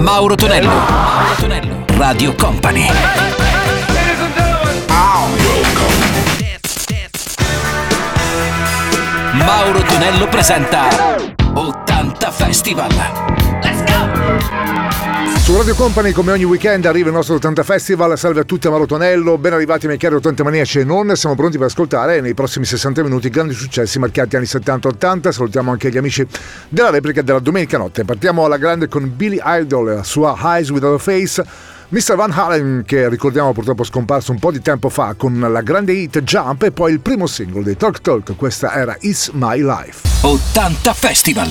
Mauro Tonello. Radio Company. Mauro Tonello presenta 80 Festival. Su Radio Company, come ogni weekend, arriva il nostro 80 Festival. Salve a tutti, Mauro Tonello. Ben arrivati, miei cari 80 maniaci e non. Siamo pronti per ascoltare nei prossimi 60 minuti grandi successi marcati anni 70-80. Salutiamo anche gli amici della replica della domenica notte. Partiamo alla grande con Billy Idol e la sua Eyes Without a Face. Mr. Van Halen, che ricordiamo purtroppo scomparso un po' di tempo fa, con la grande hit Jump e poi il primo singolo dei Talk Talk. Questa era It's My Life. 80 Festival.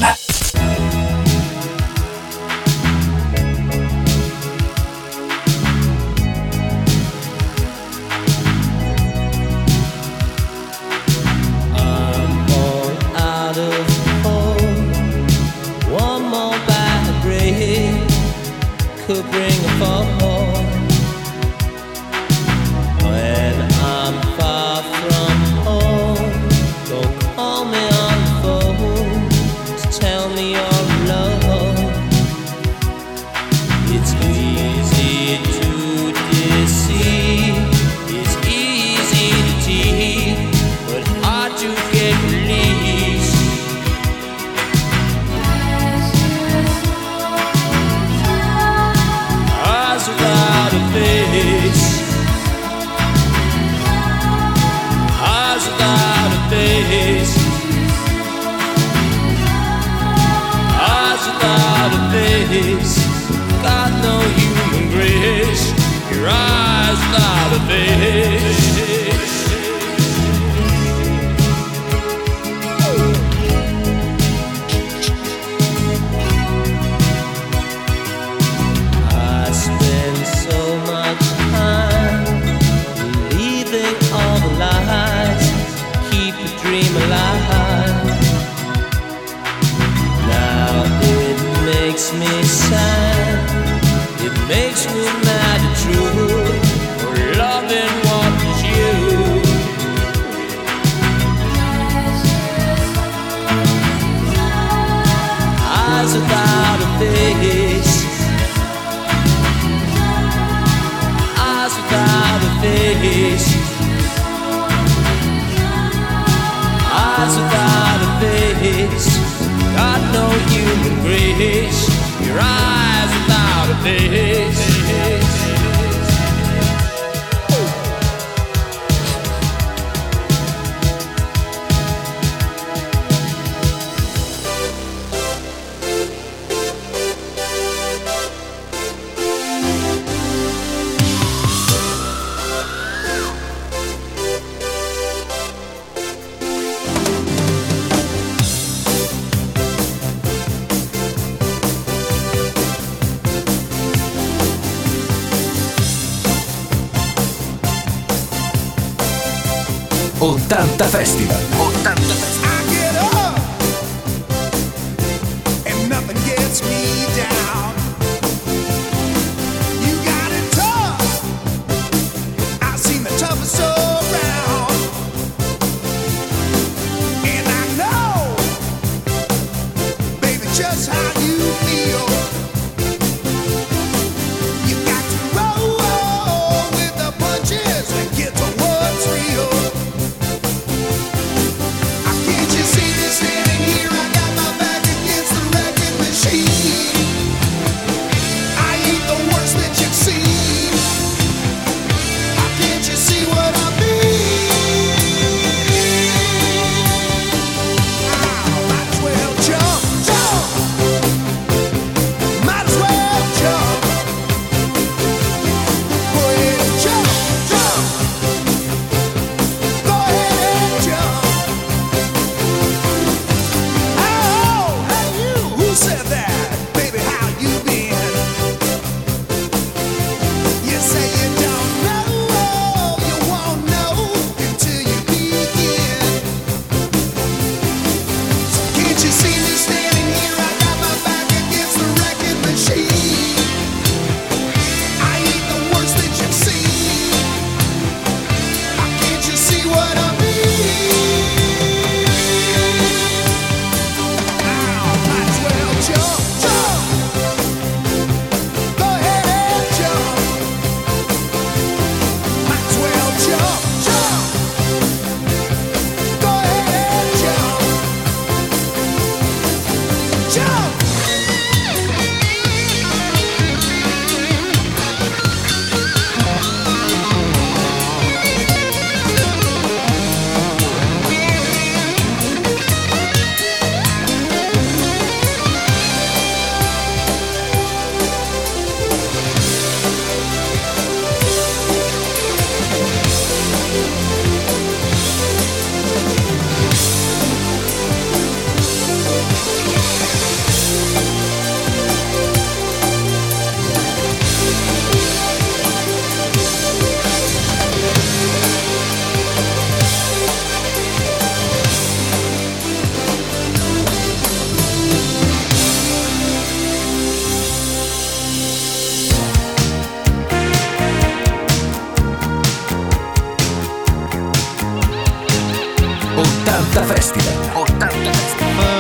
Festival. 80 Festival.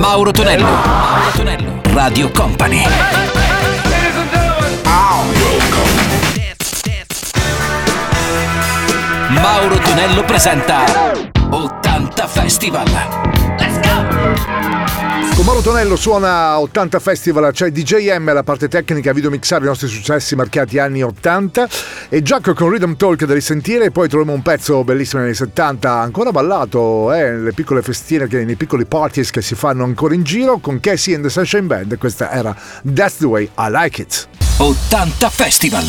Mauro Tonello, Radio Company. Mauro Tonello presenta 80 Festival. Let's go! Con Mauro Tonello suona 80 Festival, c'è DJM alla parte tecnica, video mixare i nostri successi marchiati anni 80. E Giacco con Rhythm Talk da risentire, e poi troviamo un pezzo bellissimo negli 70, ancora ballato, nelle piccole festine, nei piccoli parties che si fanno ancora in giro, con KC and the Sunshine Band. Questa era That's the way I like it. 80 Festival.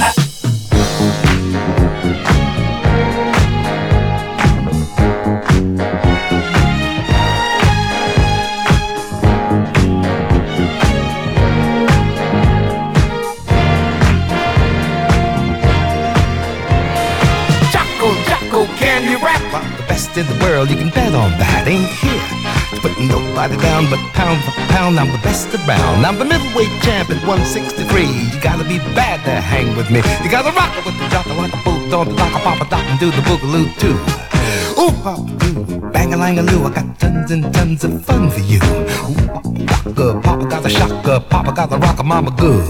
In the world, you can bet on that, ain't here to put nobody down, but pound for pound I'm the best around. I'm the middleweight champ at 163. You gotta be bad to hang with me. You gotta rock it with the jocko, like a boot on the locker, pop a dock and do the boogaloo too. Ooh, pop, bang-a-lang-a-loo, I got tons and tons of fun for you. Ooh, pop, papa got the shocker, papa got the rocker, mama good.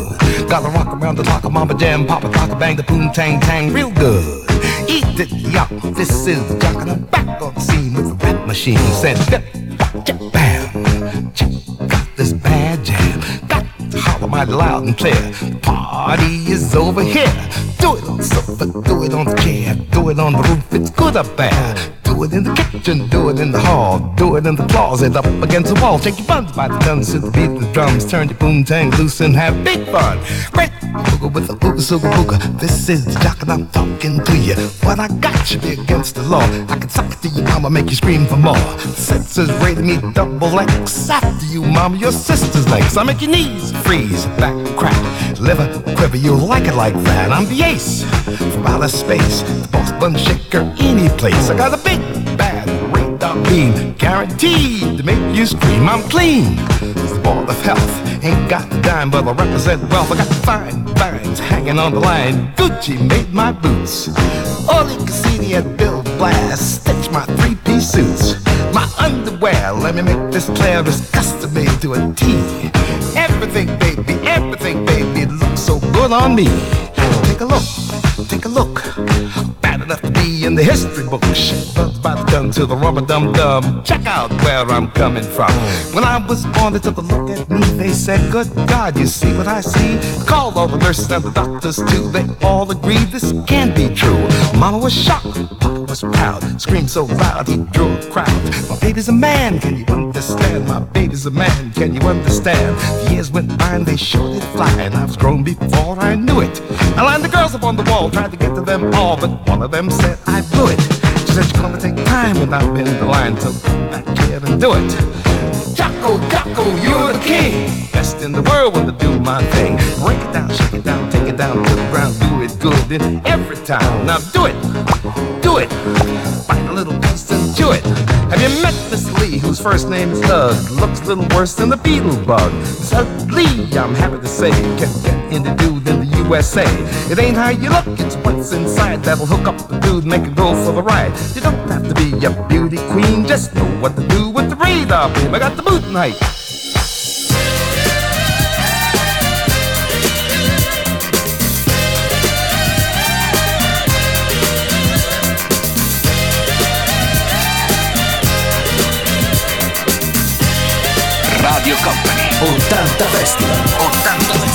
Gotta rock around the locker, mama jam, papa cocker, bang the boom, tang, tang, real good. Eat it, y'all, this is the jock, and I'm back on the scene with the rap machine. Said, bam, got this bad jam, got to holler mighty loud and clear. The party is over here. Do it on the sofa, do it on the chair, do it on the roof, it's good up there. Do it in the kitchen, do it in the hall, do it in the closet, up against the wall. Take your buns by the guns to the beat of the drums, turn your boomtang loose and have big fun. Great booger with a ooga sooga booga, this is the jock and I'm talking to you. What I got should be against the law, I can suck it to you mama, make you scream for more. Sisters rated me double X, after you mama, your sister's legs. I make your knees freeze, back crack, liver quiver, you like it like that. I'm the ace from outer space, the boss bun shaker any place. I got a big bad radar beam, guaranteed to make you scream. I'm clean, the ball of health, ain't got a dime, but I represent wealth. I got fine vines hanging on the line. Gucci made my boots, Oli Cassini and Bill Blast stitched my three-piece suits. My underwear, let me make this clear, is custom made to a T. Everything, baby, it looks so good on me. Take a look, left to be in the history books. But I've done to the rubber dum dum. Check out where I'm coming from. When I was born, they took a look at me. They said, good God, you see what I see? Called all the nurses and the doctors too. They all agreed this can be true. Mama was shocked, Papa was proud. Screamed so loud, he drew a crowd. My baby's a man, can you understand? My baby's a man, can you understand? The years went by and they sure did fly. And I was grown before I knew it. I lined the girls up on the wall, tried to get to them all, but one of them said I blew it. She said you're gonna take time, and I've been the line till come back here and do it. Jocko, Jocko, you're the king, best in the world when I do my thing. Break it down, shake it down, take it down to the ground, do it good in every time. Now do it, find a little piece and chew it. Have you met Miss Lee, whose first name is Doug? Looks a little worse than the beetle bug. Miss Lee, I'm happy to say, can't get into dude in the USA. It ain't how you look, it's what's inside that'll hook up the dude, make it go for the ride. You don't have to be a beauty queen, just know what to do with the radar beam. I got the boot night. Radio Company 80 Festival 80 Festival.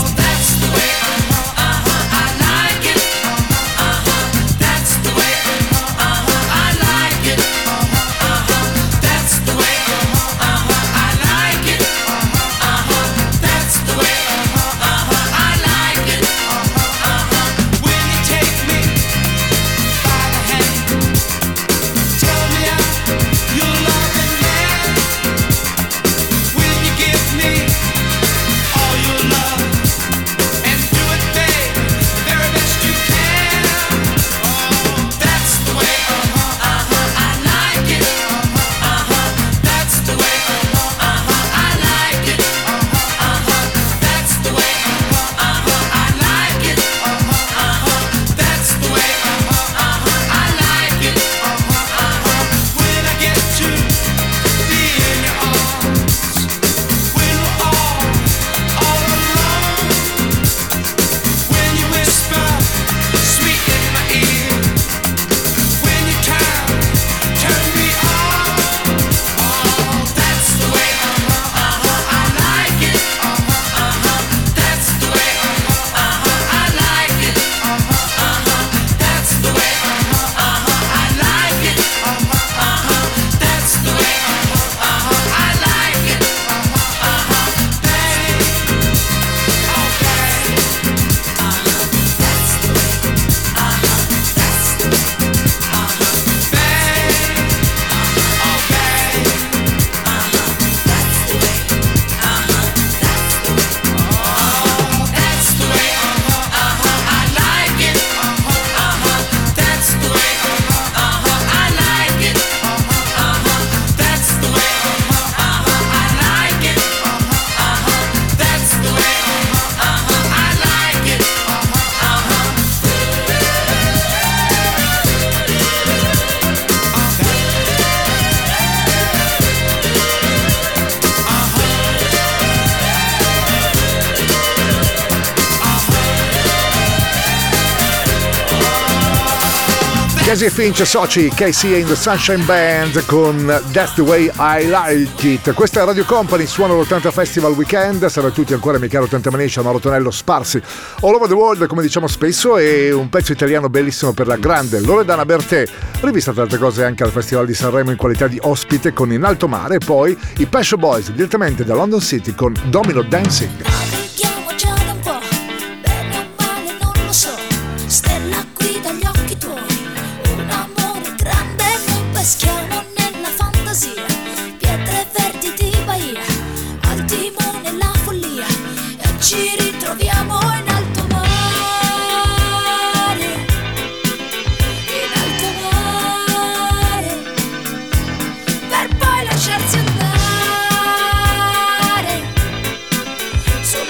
Casey Finch, soci, KC and the Sunshine Band con That's the Way I Like It. Questa è Radio Company, suona l'80 Festival Weekend. Sarà tutti ancora, miei caro 80 Manation, Mauro Tonello, sparsi all over the world, come diciamo spesso, e un pezzo italiano bellissimo per la grande Loredana Bertè, rivista tante cose anche al Festival di Sanremo in qualità di ospite con In Alto Mare, e poi i Pasho Boys direttamente da London City con Domino Dancing. Lasciarsi andare sul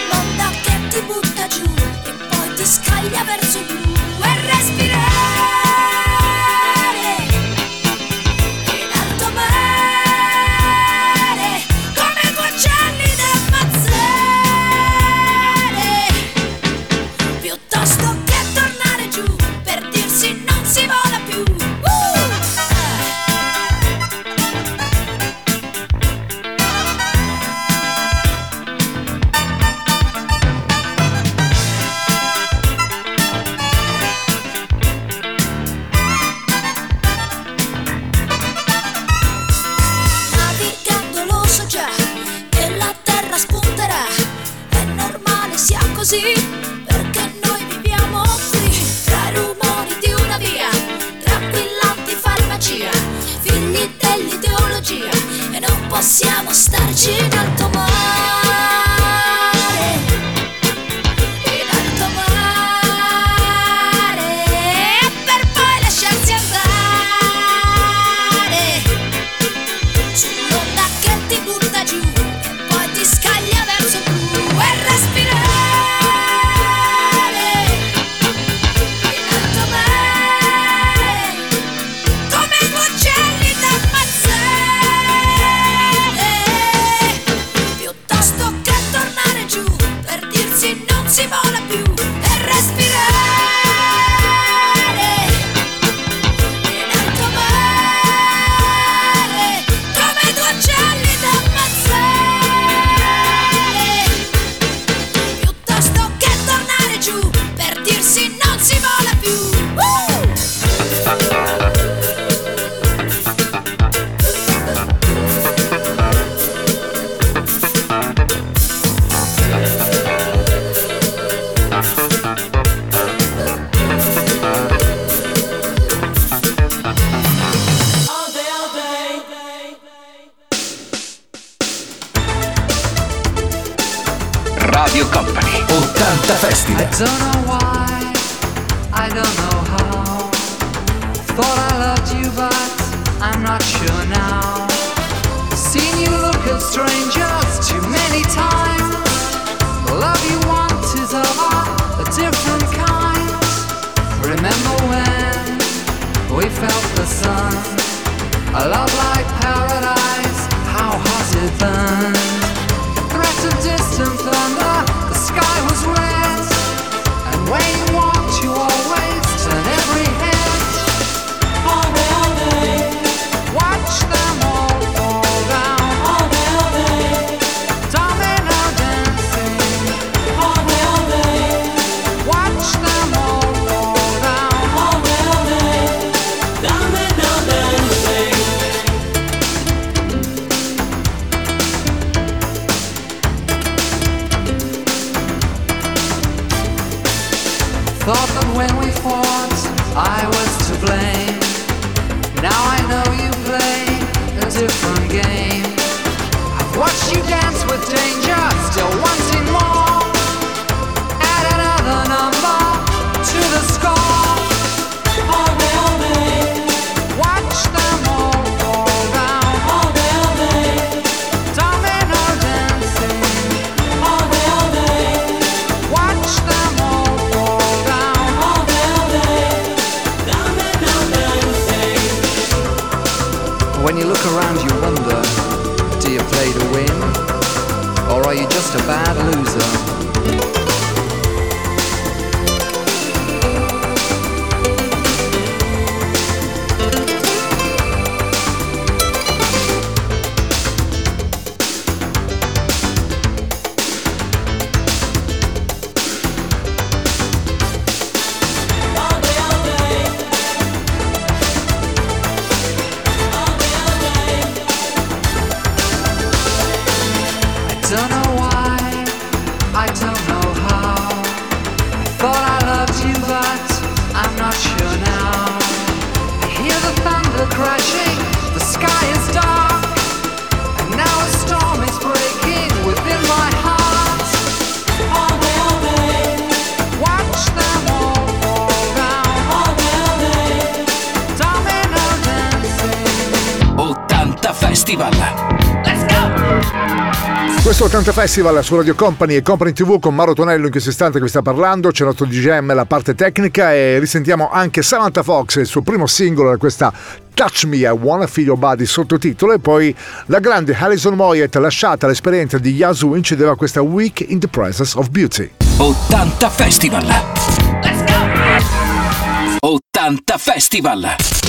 Questo 80 Festival su Radio Company e Company TV con Mauro Tonello in questo istante che vi sta parlando, c'è il nostro DJM, la parte tecnica, e risentiamo anche Samantha Fox, il suo primo singolo da questa Touch Me I Wanna Feel Your Body sottotitolo, e poi la grande Alison Moyet, lasciata all'esperienza di Yazoo, incedeva questa Week in the Presence of Beauty. 80 Festival. Let's go! 80 Festival. Touch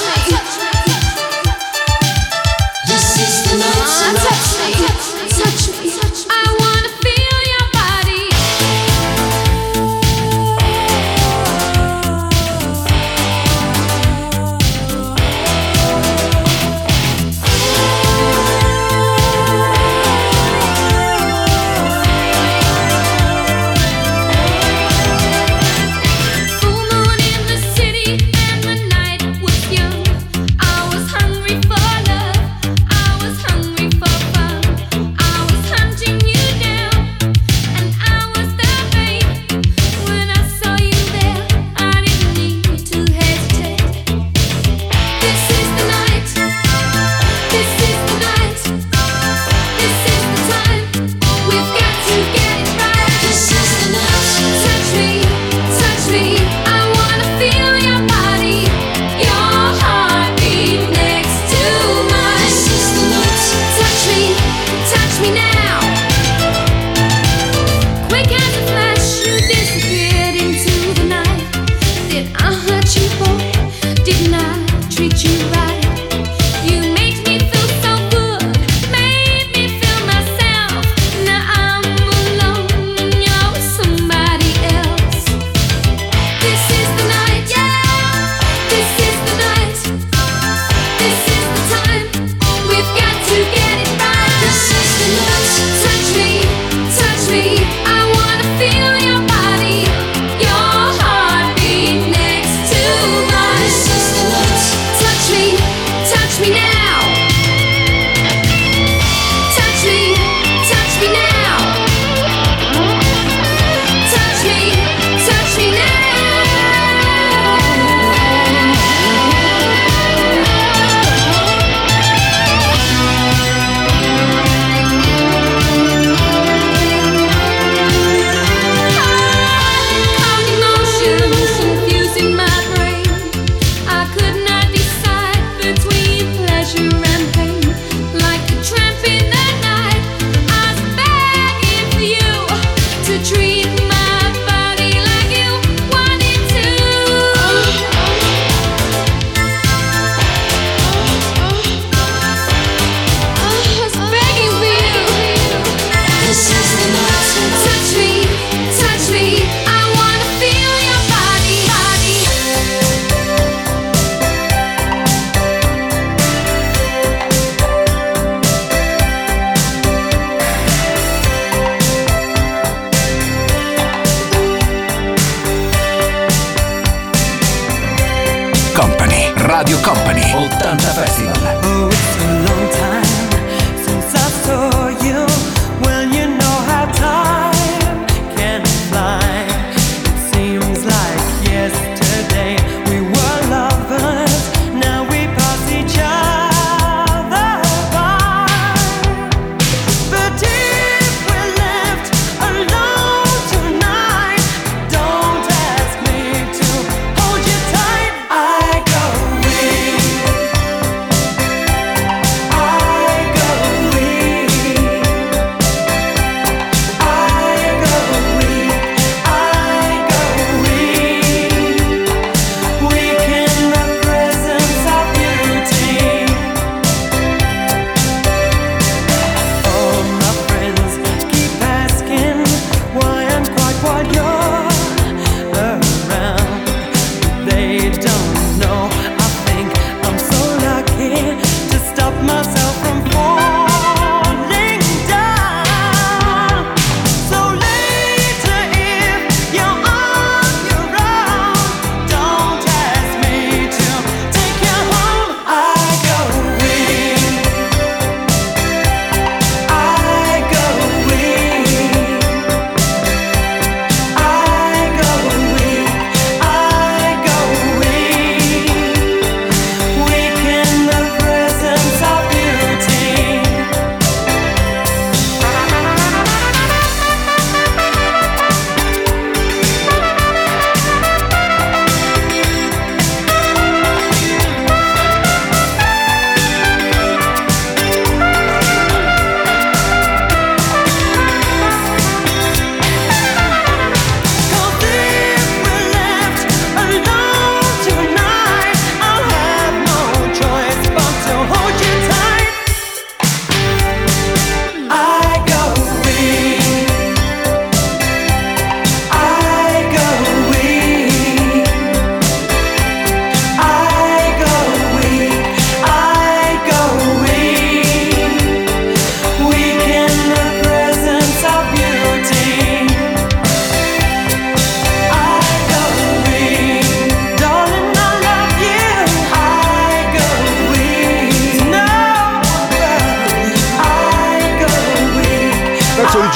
me. This is the night. Touch me. Touch me. I wanna feel your body. Full moon in the city and the night was young. I was hungry for love. I was hungry for fun. I was hunting you down, and I was the babe. When I saw you there, I didn't need to hesitate. This is the night. This is the night. This is the time. We've got to get it right. This is the night. Touch me, touch me. I wanna feel your body, your heartbeat next to mine. This is the night. Touch me now. Quick as a flash, you disappeared into the night. Did I hurt you, boy? Didn't I treat you right? You made me feel so good, made me feel myself. Now I'm alone and you're with somebody else. This is the night, yeah. This is the night. This is the time. We've got to get it right. This is the night. Touch me. I wanna feel your body, your heartbeat next to mine. This is the night. Touch me now. Touch me now. Touch me now. Hard emotions confusing my brain. I could not decide between pleasure and pain. Like a tramp in the night, I was begging for you to treat my body like you wanted to. I was begging for you. This is the night. Touch me. I wanna feel your body. Company, Radio Company, 80 Festival. Oh, it's a long time since I saw you. Well, you know how time can fly. It seems like yesterday we were lovers. Now we pass each other by. But if we're left alone tonight, don't ask me to hold you tight. I go with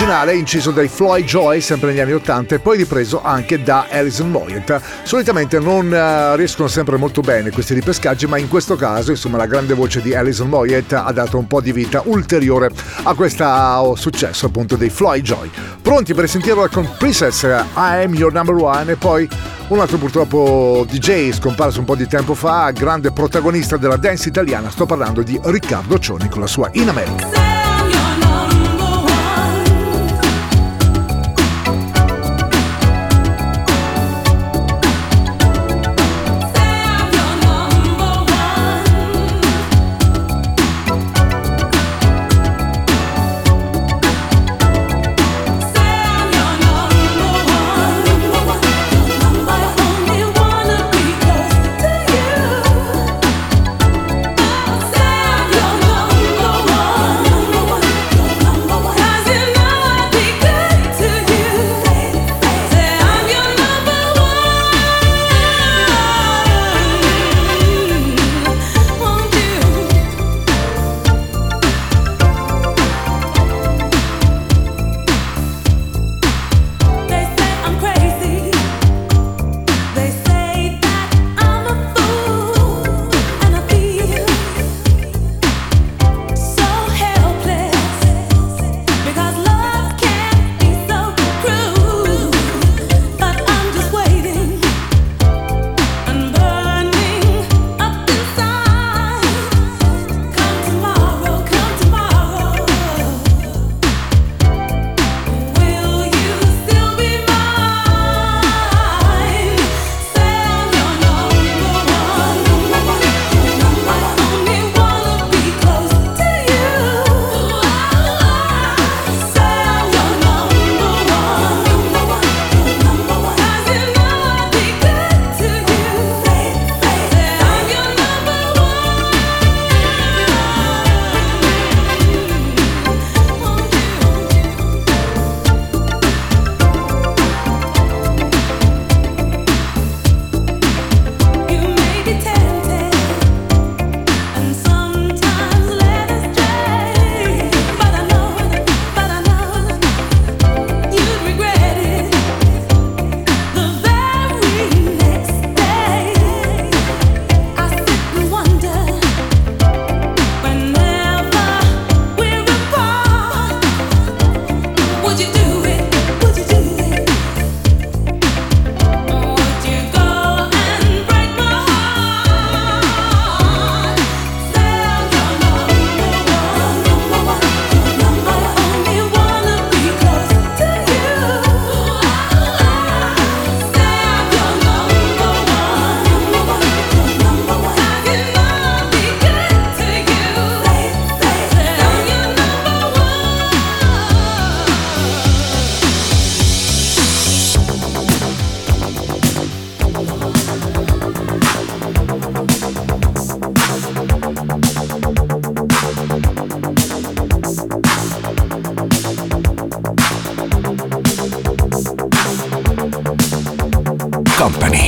originale inciso dai Floyd Joy sempre negli anni 80 e poi ripreso anche da Alison Moyet. Solitamente non riescono sempre molto bene questi ripescaggi, ma in questo caso insomma la grande voce di Alison Moyet ha dato un po' di vita ulteriore a questo successo appunto dei Floyd Joy. Pronti per sentirla con Princess, I'm Your Number One, e poi un altro purtroppo DJ scomparso un po' di tempo fa, grande protagonista della dance italiana, sto parlando di Riccardo Cioni con la sua In America.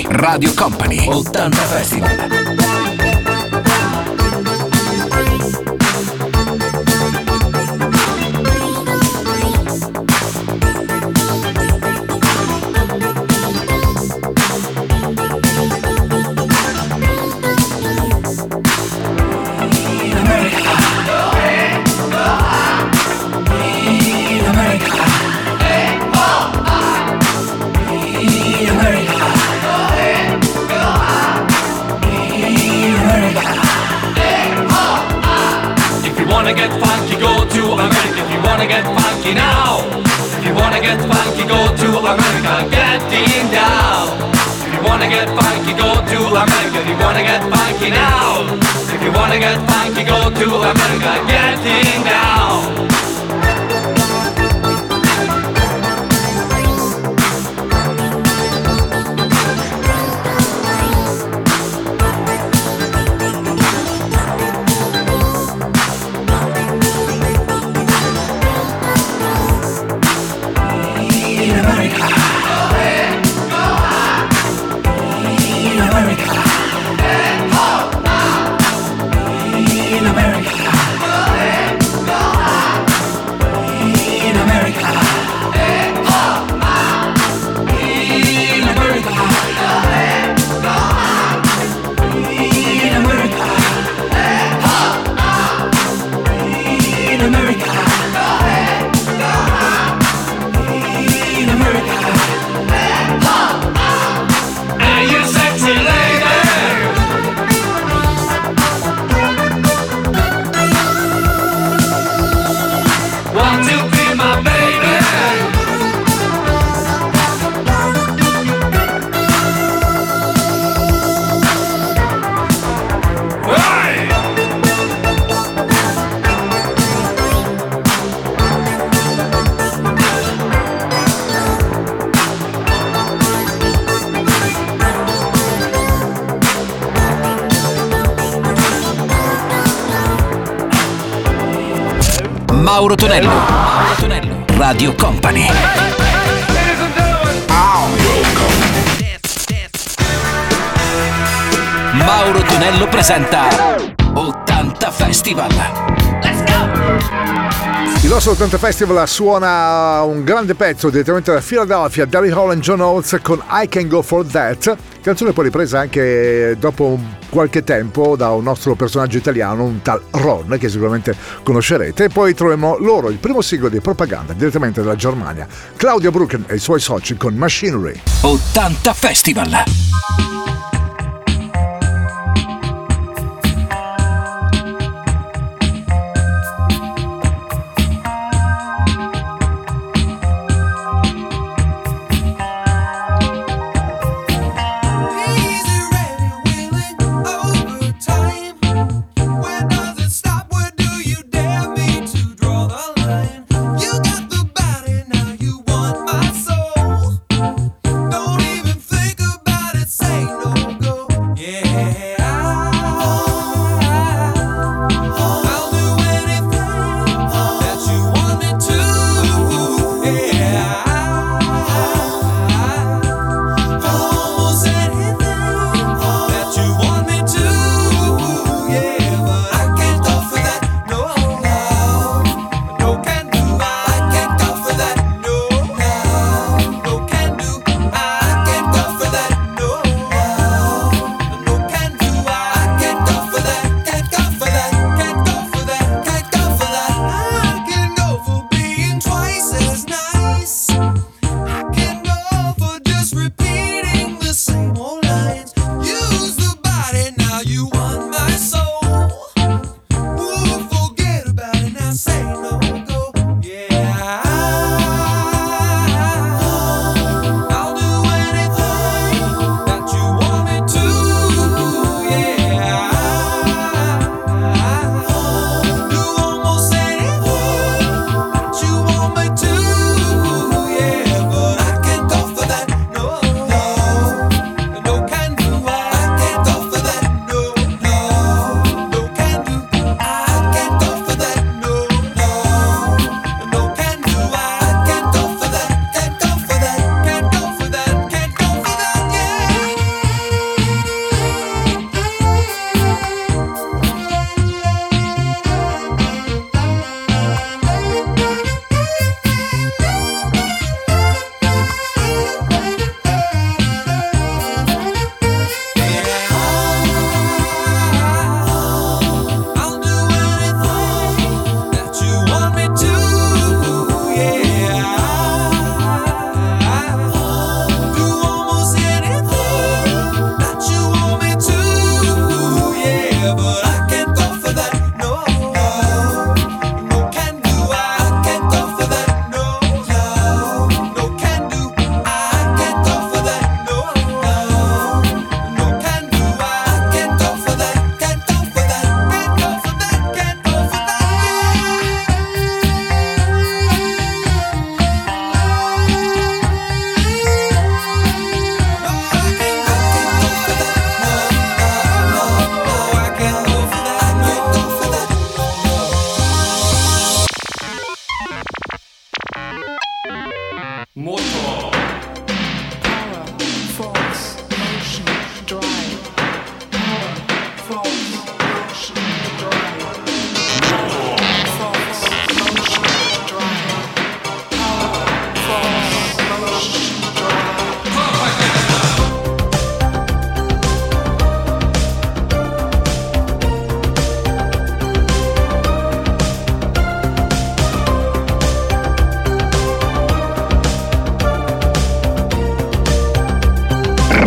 Radio Company 80 Festival. In America. Mauro Tonello. Radio Company. Mauro Tonello presenta 80 Festival. Let's go! Il nostro 80 Festival suona un grande pezzo direttamente da Philadelphia, Daryl Hall and John Oates con I Can't Go For That, canzone poi ripresa anche dopo qualche tempo da un nostro personaggio italiano, un tal Ron, che sicuramente conoscerete. E poi troveremo loro il primo singolo di Propaganda direttamente dalla Germania, Claudia Brucken e i suoi soci con Machinery. 80 Festival.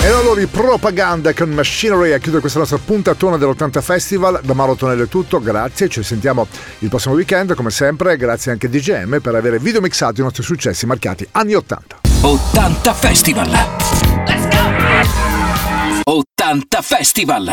Era loro di Propaganda con Machinery a chiudere questa nostra puntatona dell'80 Festival. Da Mauro Tonello è tutto, grazie, ci sentiamo il prossimo weekend come sempre. Grazie anche a DJM per aver videomixato i nostri successi marchiati anni 80. 80 Festival. Let's go! 80 Festival.